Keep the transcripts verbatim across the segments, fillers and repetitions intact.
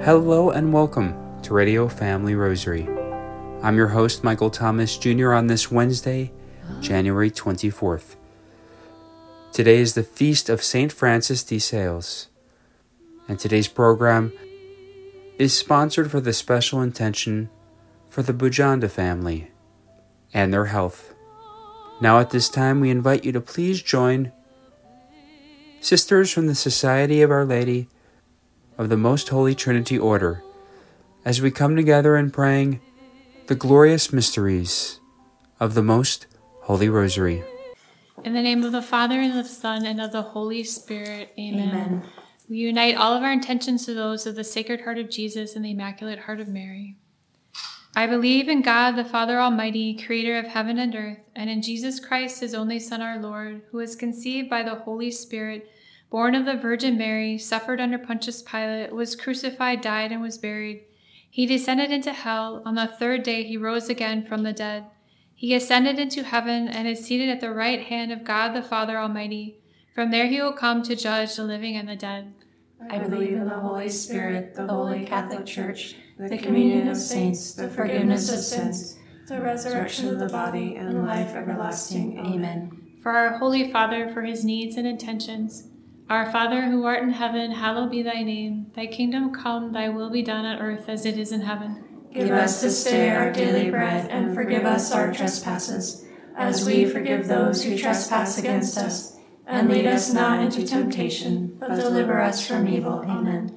Hello and welcome to Radio Family Rosary. I'm your host, Michael Thomas Junior on this Wednesday, January twenty-fourth. Today is the feast of Saint Francis de Sales, and today's program is sponsored for the special intention for the Bujanda family and their health. Now at this time, we invite you to please join sisters from the Society of Our Lady of the Most Holy Trinity Order as we come together in praying the glorious mysteries of the Most Holy Rosary. In the name of the Father, and of the Son, and of the Holy Spirit, amen. Amen. We unite all of our intentions to those of the Sacred Heart of Jesus and the Immaculate Heart of Mary. I believe in God, the Father Almighty, creator of heaven and earth, and in Jesus Christ, his only Son, our Lord, who was conceived by the Holy Spirit, born of the Virgin Mary, suffered under Pontius Pilate, was crucified, died, and was buried. He descended into hell. On the third day, he rose again from the dead. He ascended into heaven and is seated at the right hand of God, the Father Almighty. From there, he will come to judge the living and the dead. I believe in the Holy Spirit, the Holy Catholic Church, the communion of saints, the forgiveness of sins, the resurrection of the body, and life everlasting. Amen. For our Holy Father, for his needs and intentions. Our Father, who art in heaven, hallowed be thy name. Thy kingdom come, thy will be done on earth as it is in heaven. Give us this day our daily bread, and forgive us our trespasses, as we forgive those who trespass against us. And lead us not into temptation, but deliver us from evil. Amen.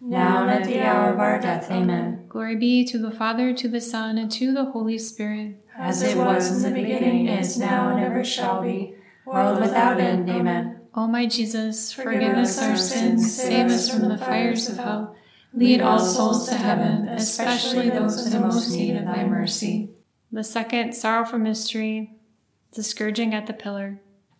now and at the hour of our death. Amen. Glory be to the Father, to the Son, and to the Holy Spirit. As it was in the beginning, is now, and ever shall be, world without end. Amen. O my Jesus, forgive us our sins, save us from the fires of hell. Lead all souls to heaven, especially those in the most need of thy mercy. The second sorrowful mystery, the scourging at the pillar.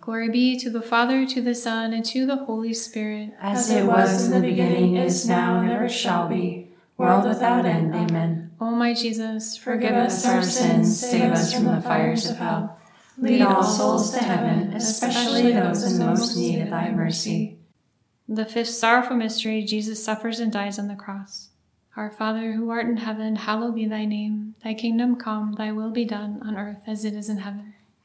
Glory be to the Father, to the Son, and to the Holy Spirit. As it was in the beginning, is now, and ever shall be, world without end. Amen. O my Jesus, forgive us our sins, save us from the fires of hell. Lead all souls to heaven, especially those in most need of thy mercy. The fifth sorrowful mystery, Jesus suffers and dies on the cross. Our Father, who art in heaven, hallowed be thy name. Thy kingdom come, thy will be done on earth as it is in heaven.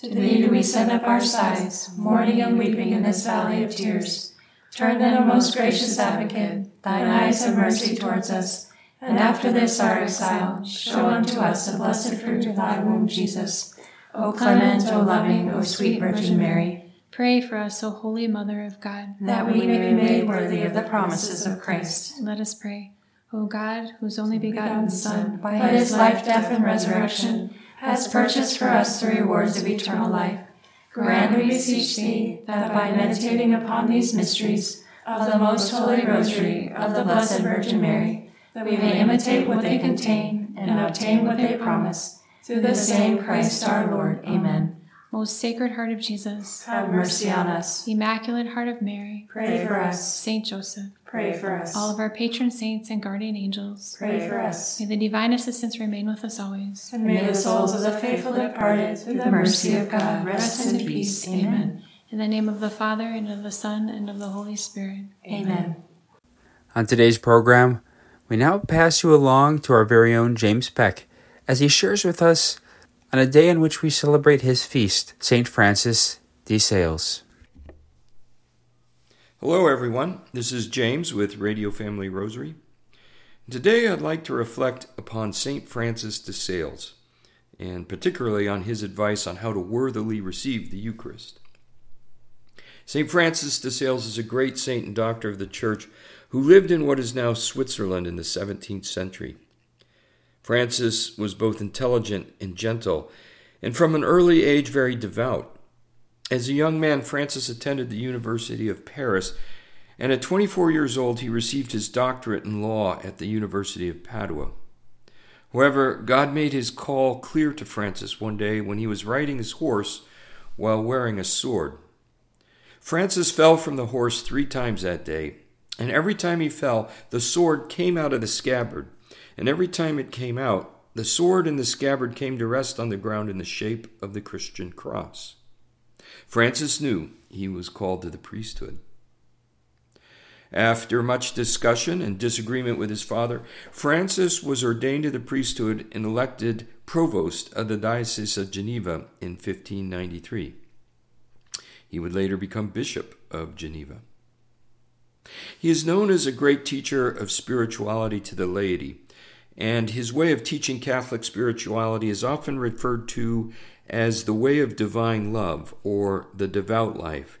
To thee do we send up our sighs, mourning and weeping in this valley of tears. Turn then, O most gracious Advocate, thine eyes of mercy towards us, and after this our exile, show unto us the blessed fruit of thy womb, Jesus. O clement, O loving, O sweet Virgin Mary, pray for us, O Holy Mother of God, that we may be made worthy of the promises of Christ. Let us pray. O God, whose only begotten Son, by his life, death, and resurrection, has purchased for us the rewards of eternal life, grant, we beseech thee, that by meditating upon these mysteries of the most holy Rosary of the Blessed Virgin Mary, that we may imitate what they contain and obtain what they promise, through the same Christ our Lord. Amen. Most Sacred Heart of Jesus, have mercy on us. Immaculate Heart of Mary, pray for us. Saint Joseph, pray for us. All of our patron saints and guardian angels, pray for us. May the divine assistance remain with us always. And may the souls of the faithful departed, through the mercy of God, rest in peace. Amen. In the name of the Father, and of the Son, and of the Holy Spirit. Amen. On today's program, we now pass you along to our very own James Peck, as he shares with us on a day in which we celebrate his feast, Saint Francis de Sales. Hello everyone, this is James with Radio Family Rosary. Today I'd like to reflect upon Saint Francis de Sales, and particularly on his advice on how to worthily receive the Eucharist. Saint Francis de Sales is a great saint and doctor of the Church who lived in what is now Switzerland in the seventeenth century. Francis was both intelligent and gentle, and from an early age very devout. As a young man, Francis attended the University of Paris, and at twenty-four years old he received his doctorate in law at the University of Padua. However, God made his call clear to Francis one day when he was riding his horse while wearing a sword. Francis fell from the horse three times that day, and every time he fell, the sword came out of the scabbard. And every time it came out, the sword and the scabbard came to rest on the ground in the shape of the Christian cross. Francis knew he was called to the priesthood. After much discussion and disagreement with his father, Francis was ordained to the priesthood and elected provost of the Diocese of Geneva in fifteen ninety-three. He would later become bishop of Geneva. He is known as a great teacher of spirituality to the laity, and his way of teaching Catholic spirituality is often referred to as the way of divine love or the devout life,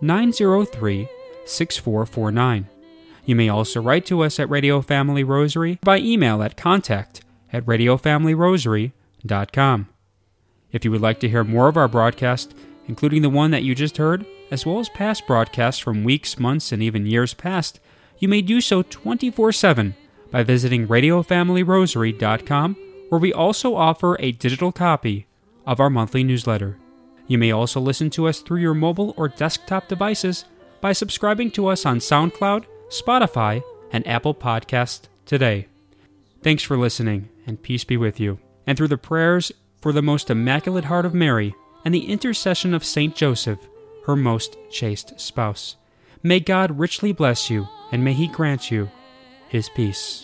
nine zero three, six four four nine. You may also write to us at Radio Family Rosary by email at contact at radiofamilyrosary.com. If you would like to hear more of our broadcast, including the one that you just heard, as well as past broadcasts from weeks, months, and even years past, you may do so twenty-four seven by visiting radio family rosary dot com, where we also offer a digital copy of our monthly newsletter. You may also listen to us through your mobile or desktop devices by subscribing to us on SoundCloud, Spotify, and Apple Podcasts today. Thanks for listening, and peace be with you. And through the prayers for the Most Immaculate Heart of Mary and the intercession of Saint Joseph, her most chaste spouse. May God richly bless you, and may He grant you His peace.